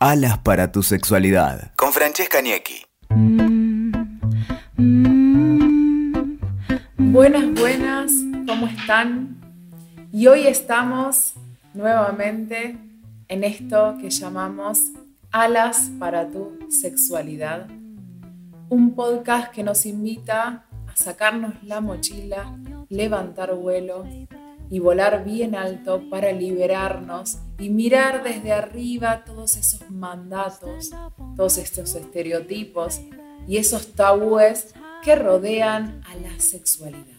Alas para tu sexualidad. Con Francesca Niecchi. Buenas, ¿cómo están? Y hoy estamos nuevamente en esto que llamamos Alas para tu sexualidad. Un podcast que nos invita a sacarnos la mochila, levantar vuelo y volar bien alto para liberarnos y mirar desde arriba todos esos mandatos, todos estos estereotipos y esos tabúes que rodean a la sexualidad.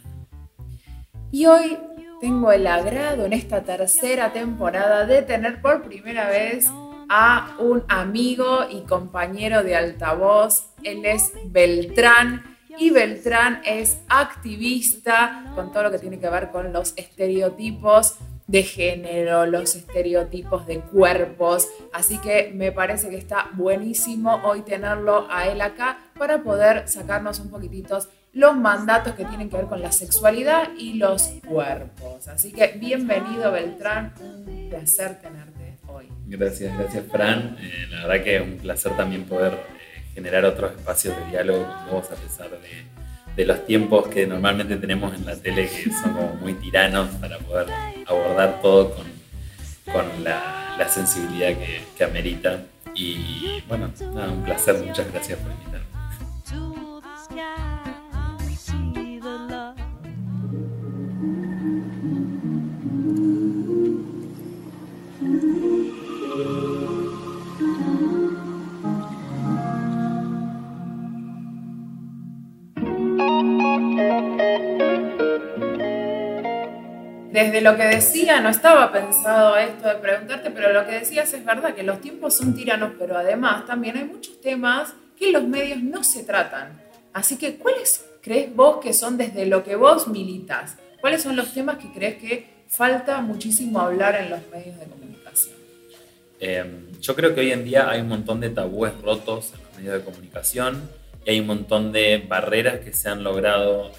Y hoy tengo el agrado en esta tercera temporada de tener por primera vez a un amigo y compañero de altavoz. Él es Beltrán. Y Beltrán es activista con todo lo que tiene que ver con los estereotipos de género, los estereotipos de cuerpos. Así que me parece que está buenísimo hoy tenerlo a él acá para poder sacarnos un poquititos los mandatos que tienen que ver con la sexualidad y los cuerpos. Así que bienvenido, Beltrán, un placer tenerte hoy. Gracias, Fran. La verdad que es un placer también poder generar otros espacios de diálogo con vos, a pesar de los tiempos que normalmente tenemos en la tele, que son como muy tiranos para poder abordar todo con la sensibilidad que amerita. Y bueno, nada, un placer, muchas gracias por invitarme. Desde lo que decía, no estaba pensado esto de preguntarte, pero lo que decías es verdad, que los tiempos son tiranos, pero además también hay muchos temas que en los medios no se tratan. Así que, ¿cuáles crees vos que son, desde lo que vos militás, cuáles son los temas que crees que falta muchísimo hablar en los medios de comunicación? Yo creo que hoy en día hay un montón de tabúes rotos en los medios de comunicación y hay un montón de barreras que se han logrado,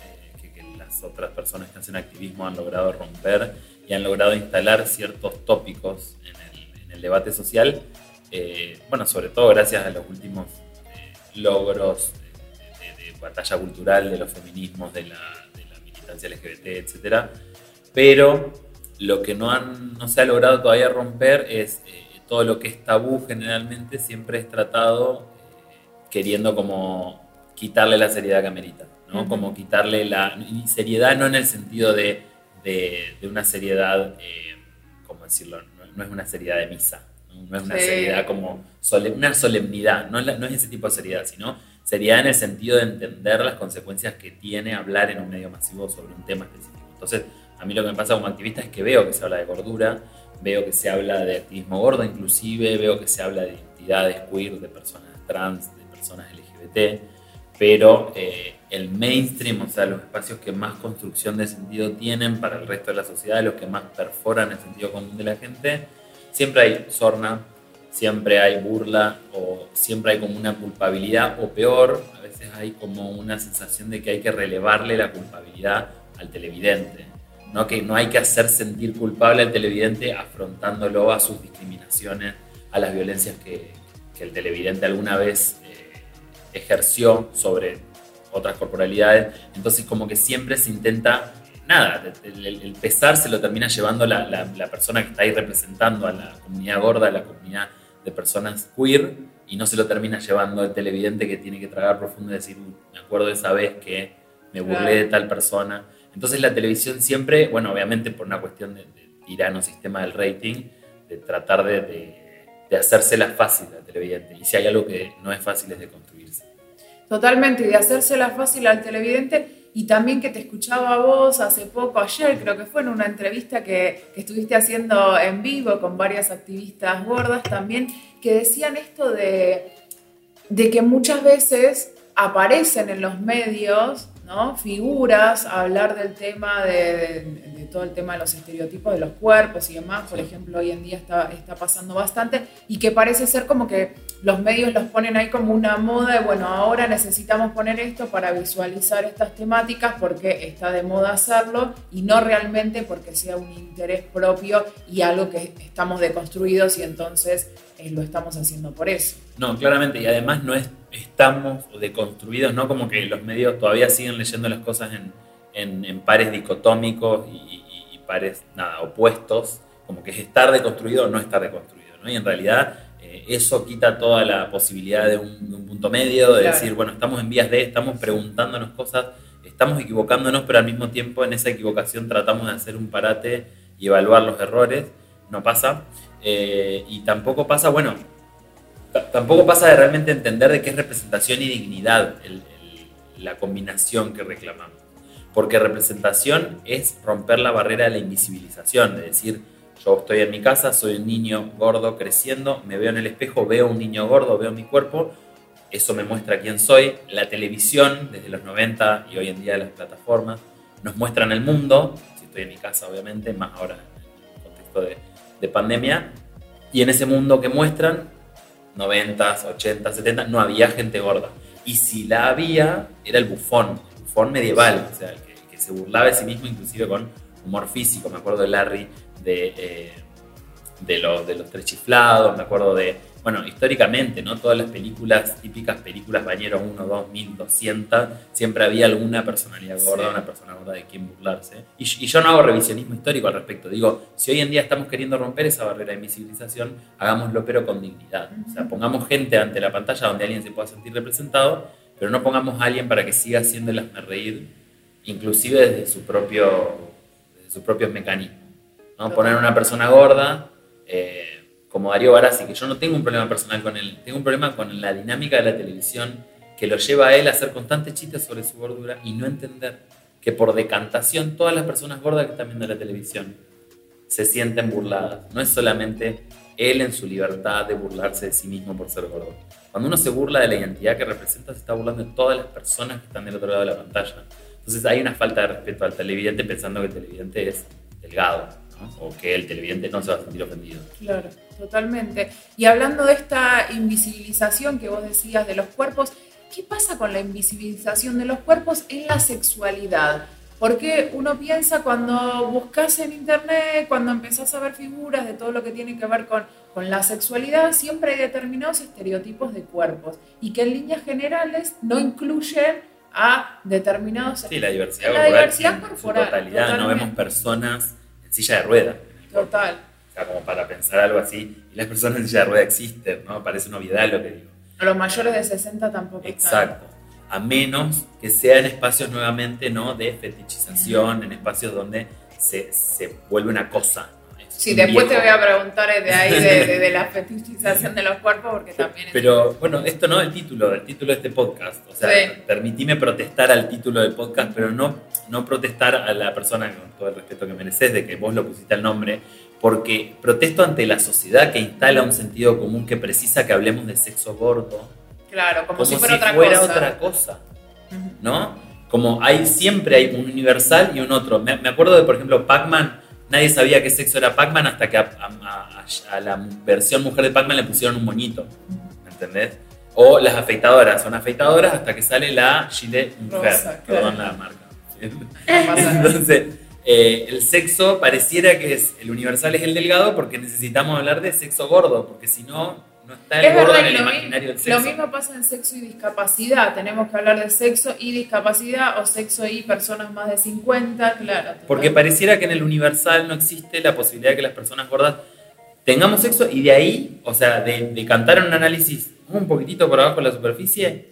otras personas que hacen activismo han logrado romper y han logrado instalar ciertos tópicos en el debate social, sobre todo gracias a los últimos logros de batalla cultural de los feminismos, de la militancia LGBT, etc. Pero lo que no se ha logrado todavía romper es todo lo que es tabú. Generalmente siempre es tratado queriendo como quitarle la seriedad que amerita, ¿no? Como quitarle la seriedad, no en el sentido de una seriedad, ¿cómo decirlo? No es una seriedad de misa, no es una seriedad como una solemnidad, no es ese tipo de seriedad, sino seriedad en el sentido de entender las consecuencias que tiene hablar en un medio masivo sobre un tema específico. Entonces, a mí lo que me pasa como activista es que veo que se habla de gordura, veo que se habla de activismo gordo inclusive, veo que se habla de identidades queer, de personas trans, de personas LGBT, pero el mainstream, o sea, los espacios que más construcción de sentido tienen para el resto de la sociedad, los que más perforan el sentido común de la gente, siempre hay sorna, siempre hay burla, o siempre hay como una culpabilidad, o peor, a veces hay como una sensación de que hay que relevarle la culpabilidad al televidente, ¿no? Que no hay que hacer sentir culpable al televidente afrontándolo a sus discriminaciones, a las violencias que el televidente alguna vez ejerció sobre otras corporalidades. Entonces como que siempre se intenta, nada, el pesar se lo termina llevando la persona que está ahí representando a la comunidad gorda, a la comunidad de personas queer, y no se lo termina llevando el televidente, que tiene que tragar profundo y decir, me acuerdo de esa vez que me burlé de tal persona. Entonces la televisión siempre, bueno, obviamente por una cuestión de tirano sistema del rating, de tratar de hacérsela fácil al televidente, y si hay algo que no es fácil es de construirse. Totalmente, y de hacérsela fácil al televidente, y también que te escuchaba a vos hace poco, ayer creo que fue, en una entrevista que estuviste haciendo en vivo con varias activistas gordas también, que decían esto de que muchas veces aparecen en los medios, ¿no?, figuras a hablar del tema de todo el tema de los estereotipos de los cuerpos y demás. Por ejemplo, hoy en día está pasando bastante, y que parece ser como que los medios los ponen ahí como una moda de, bueno, ahora necesitamos poner esto para visualizar estas temáticas porque está de moda hacerlo, y no realmente porque sea un interés propio y algo que estamos deconstruidos, y entonces lo estamos haciendo por eso. No, claramente, y además no estamos deconstruidos, ¿no? Como que los medios todavía siguen leyendo las cosas en pares dicotómicos y pares, nada, opuestos, como que es estar deconstruido o no estar deconstruido, ¿no? Y en realidad eso quita toda la posibilidad de un punto medio, de decir, bueno, estamos en vías de, estamos preguntándonos cosas, estamos equivocándonos, pero al mismo tiempo en esa equivocación tratamos de hacer un parate y evaluar los errores. No pasa. Y tampoco pasa, bueno, tampoco pasa de realmente entender de qué es representación y dignidad la combinación que reclamamos. Porque representación es romper la barrera de la invisibilización, de decir, yo estoy en mi casa, soy un niño gordo creciendo, me veo en el espejo, veo un niño gordo, veo mi cuerpo, eso me muestra quién soy. La televisión, desde los 90 y hoy en día las plataformas, nos muestran el mundo, si estoy en mi casa obviamente, más ahora en el contexto de pandemia, y en ese mundo que muestran, 90, 80, 70, no había gente gorda. Y si la había, era el bufón medieval, o sea, el que se burlaba de sí mismo, inclusive con humor físico. Me acuerdo de Larry, de los tres chiflados, me acuerdo de, bueno, históricamente, ¿no? Todas las películas, típicas películas bañeros 1, 2, 1200, siempre había alguna personalidad gorda, sí, una persona gorda de quien burlarse. Y yo no hago revisionismo histórico al respecto. Digo, si hoy en día estamos queriendo romper esa barrera de invisibilización, hagámoslo pero con dignidad. O sea, pongamos gente ante la pantalla donde alguien se pueda sentir representado, pero no pongamos a alguien para que siga haciendo el hazmerreír, inclusive desde sus propios mecanismos, ¿no? Poner una persona gorda... como Darío Barassi, que yo no tengo un problema personal con él, tengo un problema con la dinámica de la televisión que lo lleva a él a hacer constantes chistes sobre su gordura y no entender que por decantación todas las personas gordas que están viendo la televisión se sienten burladas. No es solamente él en su libertad de burlarse de sí mismo por ser gordo. Cuando uno se burla de la identidad que representa, se está burlando de todas las personas que están del otro lado de la pantalla. Entonces hay una falta de respeto al televidente pensando que el televidente es delgado, ¿no? O que el televidente no se va a sentir ofendido. Claro. Totalmente. Y hablando de esta invisibilización que vos decías de los cuerpos, ¿qué pasa con la invisibilización de los cuerpos en la sexualidad? Porque uno piensa cuando buscas en internet, cuando empezás a ver figuras de todo lo que tiene que ver con la sexualidad, siempre hay determinados estereotipos de cuerpos y que en líneas generales no incluyen a determinados... Sí, la diversidad corporal. Totalidad, no vemos personas en silla de ruedas. Total. Como para pensar algo así, y las personas en silla de rueda existen, ¿no? Parece una obviedad lo que digo. A los mayores de 60 tampoco. Exacto. A menos que sea en espacios nuevamente, ¿no? De fetichización, en espacios donde se vuelve una cosa, ¿no? Sí, un después viejo. Te voy a preguntar de ahí, de la fetichización de los cuerpos, porque también... Pero, bueno, esto no es el título de este podcast, o sea, sí. Permitime protestar al título del podcast, pero no protestar a la persona, con todo el respeto que mereces, de que vos lo pusiste al nombre, porque protesto ante la sociedad que instala un sentido común que precisa que hablemos de sexo gordo. Claro, como si fuera otra cosa. Uh-huh. ¿No? Como siempre hay un universal y un otro. Me acuerdo de, por ejemplo, Pac-Man. Nadie sabía qué sexo era Pac-Man hasta que a la versión mujer de Pac-Man le pusieron un moñito. ¿Me entendés? O las afeitadoras. Son afeitadoras hasta que sale la Gillette mujer. Rosa, perdón, claro. La marca. Entonces... el sexo pareciera que es el universal, es el delgado, porque necesitamos hablar de sexo gordo, porque si no, no está el gordo en el imaginario del sexo. Lo mismo pasa en sexo y discapacidad. Tenemos que hablar de sexo y discapacidad o sexo y personas más de 50, claro. Porque pareciera que en el universal no existe la posibilidad de que las personas gordas tengamos sexo y de ahí, o sea, de cantar un análisis un poquitito por abajo de la superficie,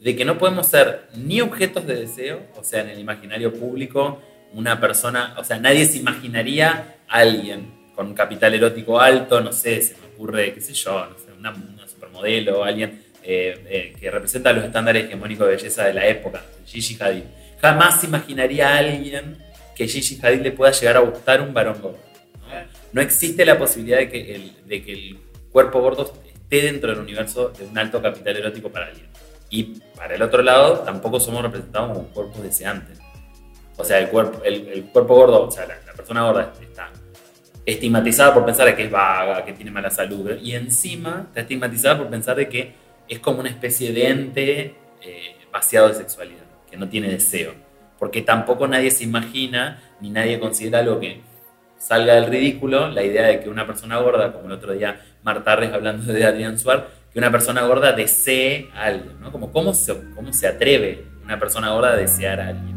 de que no podemos ser ni objetos de deseo, o sea, en el imaginario público, una persona, o sea, nadie se imaginaría a alguien con capital erótico alto, no sé, se me ocurre, qué sé yo, no sé, una supermodelo, alguien que representa los estándares hegemónicos de belleza de la época, Gigi Hadid. Jamás se imaginaría a alguien que Gigi Hadid le pueda llegar a gustar un varón gordo, ¿no? No existe la posibilidad de que el cuerpo gordo esté dentro del universo de un alto capital erótico para alguien. Y para el otro lado, tampoco somos representados como cuerpos deseantes. O sea, el cuerpo gordo, o sea, la persona gorda está estigmatizada por pensar de que es vaga, que tiene mala salud, y encima está estigmatizada por pensar de que es como una especie de ente vaciado de sexualidad, que no tiene deseo. Porque tampoco nadie se imagina, ni nadie considera algo que salga del ridículo la idea de que una persona gorda, como el otro día Marta Arres hablando de Adrián Suárez, que una persona gorda desee algo, ¿no? Como cómo se atreve una persona gorda a desear a alguien.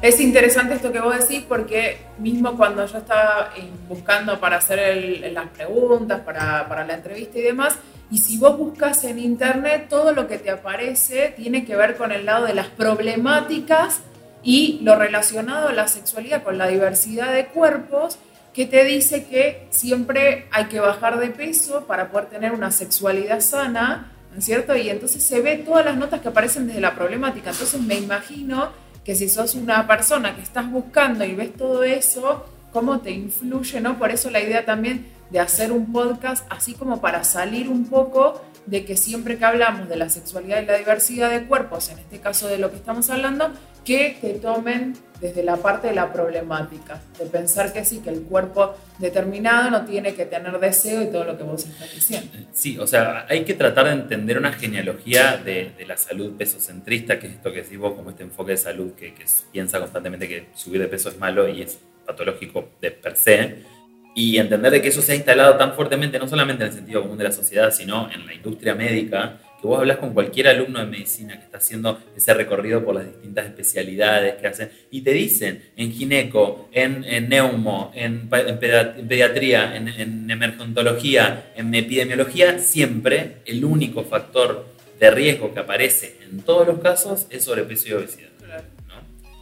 Es interesante esto que vos decís, porque mismo cuando yo estaba buscando para hacer las preguntas, para la entrevista y demás, y si vos buscas en internet, todo lo que te aparece tiene que ver con el lado de las problemáticas y lo relacionado a la sexualidad, con la diversidad de cuerpos, que te dice que siempre hay que bajar de peso para poder tener una sexualidad sana, ¿no es cierto? Y entonces se ve todas las notas que aparecen desde la problemática. Entonces me imagino que si sos una persona que estás buscando y ves todo eso, cómo te influye, ¿no? Por eso la idea también de hacer un podcast, así como para salir un poco de que siempre que hablamos de la sexualidad y la diversidad de cuerpos, en este caso de lo que estamos hablando, que te tomen desde la parte de la problemática, de pensar que sí, que el cuerpo determinado no tiene que tener deseo y todo lo que vos estás diciendo. Sí, o sea, hay que tratar de entender una genealogía de la salud pesocentrista, que es esto que decís vos, como este enfoque de salud que piensa constantemente que subir de peso es malo y es patológico de per se, y entender de que eso se ha instalado tan fuertemente, no solamente en el sentido común de la sociedad, sino en la industria médica, que vos hablás con cualquier alumno de medicina que está haciendo ese recorrido por las distintas especialidades que hacen, y te dicen en gineco, en neumo, en pediatría, en emergentología, en epidemiología, siempre el único factor de riesgo que aparece en todos los casos es sobrepeso y obesidad,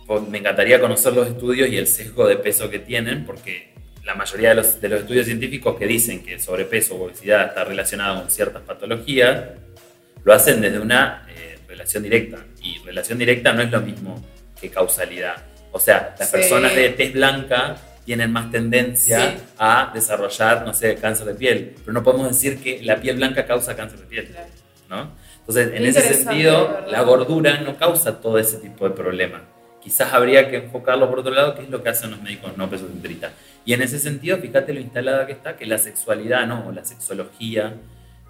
¿no? Me encantaría conocer los estudios y el sesgo de peso que tienen, porque la mayoría de los estudios científicos que dicen que sobrepeso o obesidad está relacionado con ciertas patologías, lo hacen desde una relación directa. Y relación directa no es lo mismo que causalidad. O sea, las personas de tez blanca tienen más tendencia a desarrollar, no sé, cáncer de piel. Pero no podemos decir que la piel blanca causa cáncer de piel, ¿no? Entonces, en ese sentido, la gordura no causa todo ese tipo de problemas. Quizás habría que enfocarlo por otro lado, que es lo que hacen los médicos no pesocentristas. Y en ese sentido, fíjate lo instalada que está, que la sexualidad, ¿no? O la sexología,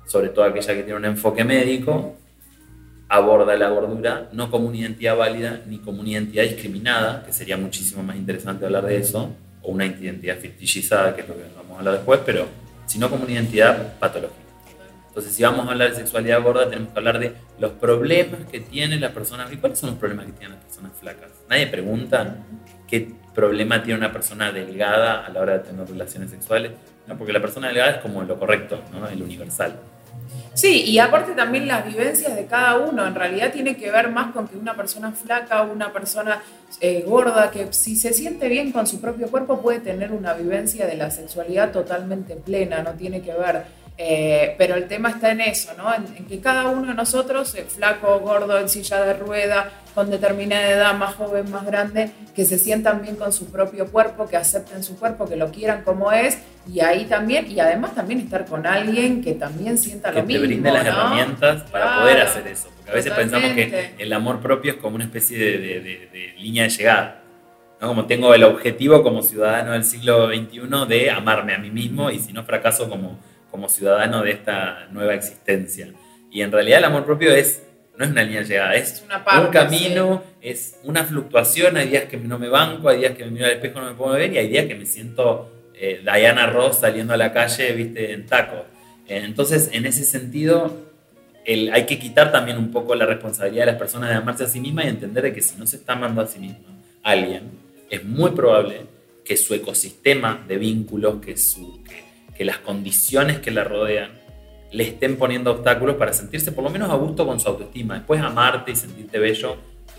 sobre todo aquella que tiene un enfoque médico, aborda la gordura no como una identidad válida ni como una identidad discriminada, que sería muchísimo más interesante hablar de eso, o una identidad ficticiada, que es lo que vamos a hablar después, pero sino como una identidad patológica. Entonces, si vamos a hablar de sexualidad gorda, tenemos que hablar de los problemas que tienen las personas. ¿Y cuáles son los problemas que tienen las personas flacas? Nadie pregunta qué problema tiene una persona delgada a la hora de tener relaciones sexuales, ¿no? Porque la persona delgada es como lo correcto, ¿no? El universal. Sí, y aparte también las vivencias de cada uno, en realidad tiene que ver más con que una persona flaca o una persona gorda, que si se siente bien con su propio cuerpo puede tener una vivencia de la sexualidad totalmente plena, no tiene que ver, pero el tema está en eso, ¿no? En que cada uno de nosotros, flaco, gordo, en silla de rueda, con determinada edad, más joven, más grande, que se sientan bien con su propio cuerpo, que acepten su cuerpo, que lo quieran como es. Y ahí también, y además también estar con alguien que también sienta lo mismo, que te brinde las herramientas para poder hacer eso. Porque a veces pensamos que el amor propio es como una especie de línea de llegada, ¿no? Como tengo el objetivo como ciudadano del siglo XXI de amarme a mí mismo, y si no fracaso como ciudadano de esta nueva existencia. Y en realidad el amor propio no es una línea de llegada, es una parte, un camino, es una fluctuación. Hay días que no me banco, hay días que me miro al espejo y no me puedo ver, y hay días que me siento Diana Ross saliendo a la calle, viste, en taco. Entonces, en ese sentido, hay que quitar también un poco la responsabilidad de las personas de amarse a sí mismas y entender de que si no se está amando a sí misma alguien, es muy probable que su ecosistema de vínculos, que las condiciones que la rodean, le estén poniendo obstáculos para sentirse por lo menos a gusto con su autoestima. Después, amarte y sentirte bello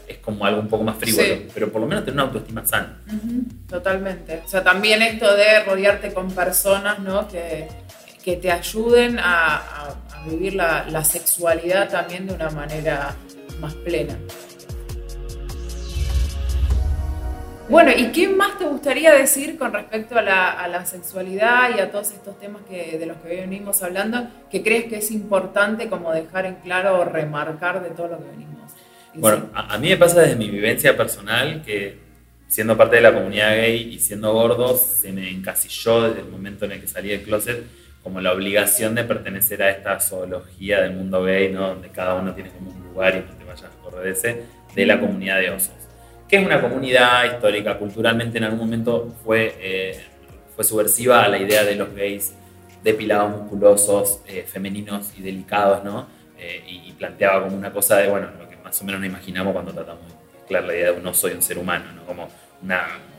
es como algo un poco más frívolo, pero por lo menos tener una autoestima sana. Uh-huh. Totalmente. O sea, también esto de rodearte con personas, ¿no? que te ayuden a vivir la sexualidad también de una manera más plena. Bueno, ¿y qué más te gustaría decir con respecto a la sexualidad y a todos estos temas de los que venimos hablando, que crees que es importante como dejar en claro o remarcar de todo lo que venimos? Bueno, a mí me pasa desde mi vivencia personal que, siendo parte de la comunidad gay y siendo gordo, se me encasilló desde el momento en el que salí del closet como la obligación de pertenecer a esta zoología del mundo gay, ¿no? Donde cada uno tiene como un lugar, y no te vayas a correr de la comunidad de osos. que es una comunidad histórica, culturalmente en algún momento fue subversiva a la idea de los gays depilados, musculosos, femeninos y delicados, ¿no? Y planteaba como una cosa de, bueno, lo que más o menos nos imaginamos cuando tratamos de mezclar la idea de un oso y un ser humano, ¿no? Como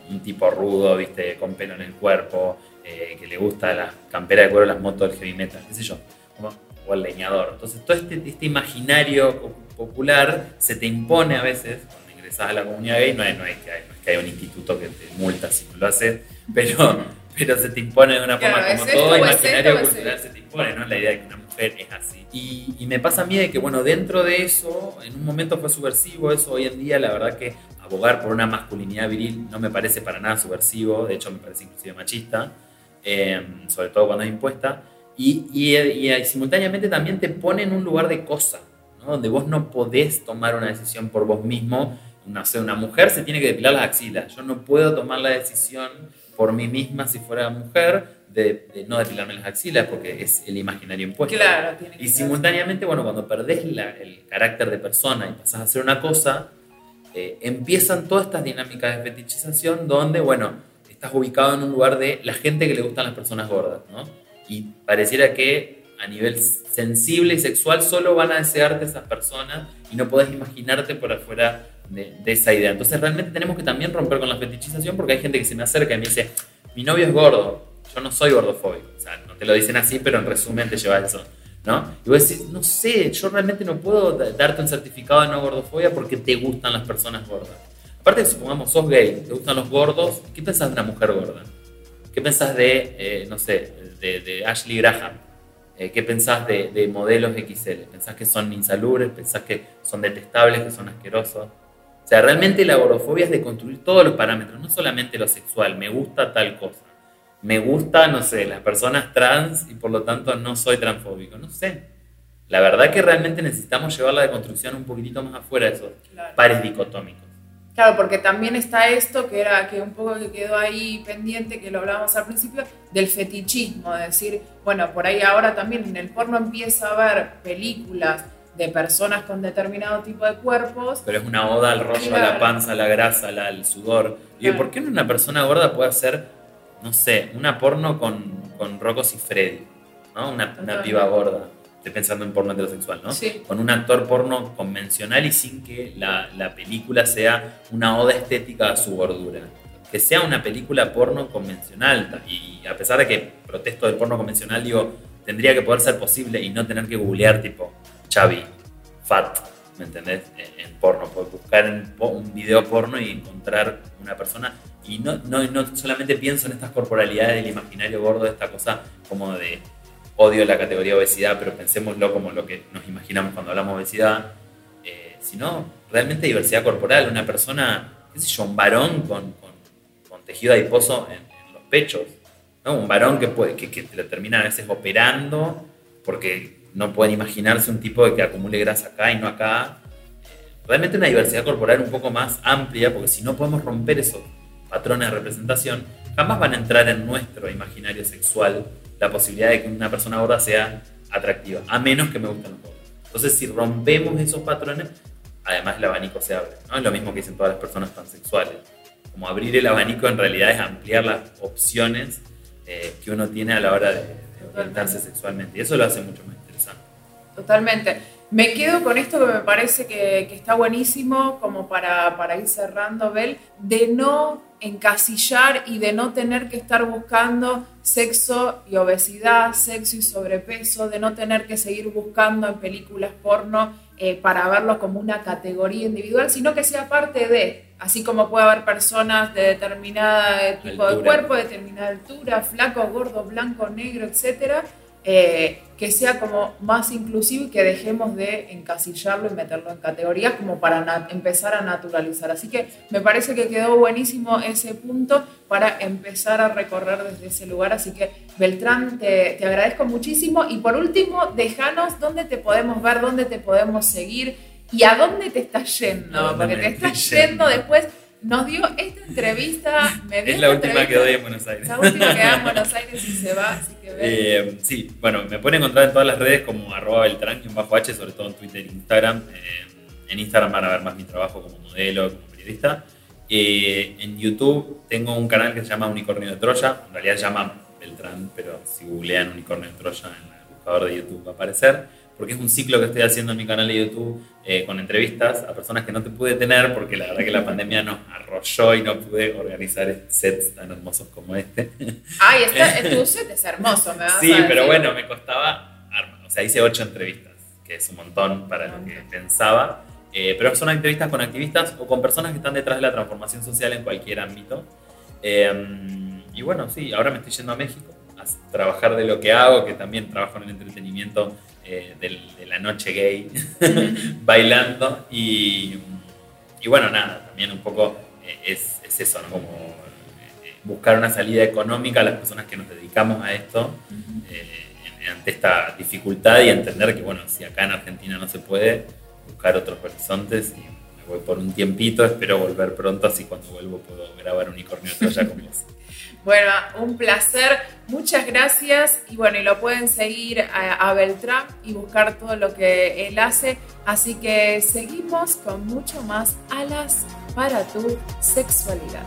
un tipo rudo, ¿viste? Con pelo en el cuerpo, que le gusta la campera de cuero, las motos, el heavy metal, qué sé yo, o el leñador. Entonces todo este imaginario popular se te impone a veces cuando ingresas a la comunidad gay. No es que haya un instituto que te multa si no lo haces, pero se te impone de una forma, claro, como todo imaginario cultural se te impone, ¿no? La idea de que una mujer es así. Y me pasa a mí de que, bueno, dentro de eso, en un momento fue subversivo eso, hoy en día la verdad que abogar por una masculinidad viril no me parece para nada subversivo, de hecho me parece inclusive machista, sobre todo cuando es impuesta, y simultáneamente también te pone en un lugar de cosa, ¿no? Donde vos no podés tomar una decisión por vos mismo. No sé, una mujer se tiene que depilar las axilas, yo no puedo tomar la decisión por mí misma si fuera mujer de no depilarme las axilas porque es el imaginario impuesto. Claro, tiene que y ser. Simultáneamente, bueno, cuando perdés el carácter de persona y pasás a hacer una cosa, empiezan todas estas dinámicas de fetichización donde, bueno, estás ubicado en un lugar de la gente que le gustan las personas gordas, ¿no? Y pareciera que a nivel sensible y sexual solo van a desearte esas personas y no podés imaginarte por afuera de esa idea. Entonces realmente tenemos que también romper con la fetichización, porque hay gente que se me acerca y me dice, mi novio es gordo, yo no soy gordofóbico. O sea, no te lo dicen así, pero en resumen te lleva eso, ¿no? Y vos decís, no sé, yo realmente no puedo darte un certificado de no gordofobia porque te gustan las personas gordas. Aparte, supongamos, sos gay, te gustan los gordos, ¿qué pensás de una mujer gorda? ¿Qué pensás de Ashley Graham? ¿Qué pensás de modelos XL? ¿Pensás que son insalubres? ¿Pensás que son detestables, que son asquerosos? O sea, realmente la gordofobia es de construir todos los parámetros, no solamente lo sexual, me gusta tal cosa. Me gusta, no sé, las personas trans y por lo tanto no soy transfóbico, no sé. La verdad que realmente necesitamos llevar la deconstrucción un poquitito más afuera de esos pares dicotómicos. Claro, porque también está esto que era que un poco que quedó ahí pendiente, que lo hablábamos al principio, del fetichismo, de decir, bueno, por ahí ahora también en el porno empieza a haber películas de personas con determinado tipo de cuerpos. Pero es una oda al rollo, claro, a la panza, a la grasa, al sudor. Y claro, ¿por qué una persona gorda puede hacer, no sé, una porno con Rocco Siffredi, ¿no? Una piba gorda. Estoy pensando en porno heterosexual, ¿no? Sí. Con un actor porno convencional y sin que la película sea una oda estética a su gordura. Que sea una película porno convencional. Y a pesar de que protesto del porno convencional, digo, tendría que poder ser posible y no tener que googlear tipo Chavi, Fat, ¿me entendés? En porno. Puedes buscar un video porno y encontrar una persona. Y no solamente pienso en estas corporalidades del imaginario gordo, de esta cosa como de odio la categoría obesidad, pero pensémoslo como lo que nos imaginamos cuando hablamos de obesidad, sino realmente diversidad corporal. Una persona, qué sé yo, un varón con tejido adiposo en los pechos, ¿no? Un varón que lo termina a veces operando porque no pueden imaginarse un tipo de que acumule grasa acá y no acá. Realmente una diversidad corporal un poco más amplia, porque si no podemos romper esos patrones de representación, jamás van a entrar en nuestro imaginario sexual la posibilidad de que una persona gorda sea atractiva, a menos que me gusten los gordos. Entonces, si rompemos esos patrones, además el abanico se abre, ¿no? Es lo mismo que dicen todas las personas pansexuales. Como abrir el abanico en realidad es ampliar las opciones que uno tiene a la hora de orientarse sexualmente. Y eso lo hace mucho más interesante. Totalmente. Me quedo con esto que me parece que está buenísimo, como para ir cerrando, Bel, de no encasillar y de no tener que estar buscando sexo y obesidad, sexo y sobrepeso, de no tener que seguir buscando en películas porno para verlo como una categoría individual, sino que sea parte de, así como puede haber personas de determinada tipo de cuerpo, de determinada altura, flaco, gordo, blanco, negro, etcétera, que sea como más inclusivo y que dejemos de encasillarlo y meterlo en categorías como para empezar a naturalizar. Así que me parece que quedó buenísimo ese punto para empezar a recorrer desde ese lugar. Así que, Beltrán, te agradezco muchísimo. Y por último, déjanos dónde te podemos ver, dónde te podemos seguir y a dónde te estás yendo. No, porque te estás yendo después. Nos dio esta entrevista. Es la última que doy en Buenos Aires. La última que da en Buenos Aires y se va, así que ven. Sí, bueno, me pueden encontrar en todas las redes como @Beltrán_H, sobre todo en Twitter e Instagram. En Instagram van a ver más mi trabajo como modelo, como periodista. En YouTube tengo un canal que se llama Unicornio de Troya, en realidad se llama Beltrán, pero si googlean Unicornio de Troya en el buscador de YouTube va a aparecer, porque es un ciclo que estoy haciendo en mi canal de YouTube con entrevistas a personas que no te pude tener porque la verdad que la pandemia nos arrolló y no pude organizar sets tan hermosos como este. Ay, tu set es hermoso, me vas sí, a decir. Pero bueno, me costaba, o sea, hice 8 entrevistas, que es un montón para lo que pensaba. Pero son entrevistas con activistas o con personas que están detrás de la transformación social en cualquier ámbito. Y bueno, sí, ahora me estoy yendo a México a trabajar de lo que hago, que también trabajo en el entretenimiento de la noche gay, bailando. Y bueno, nada, también un poco es eso, ¿no? Como buscar una salida económica a las personas que nos dedicamos a esto ante esta dificultad y entender que, bueno, si acá en Argentina no se puede, buscar otros horizontes y me voy por un tiempito, espero volver pronto, así cuando vuelvo puedo grabar Unicornio de Troya con vos. Bueno, un placer, muchas gracias y bueno, y lo pueden seguir a Beltrán y buscar todo lo que él hace, así que seguimos con mucho más alas para tu sexualidad.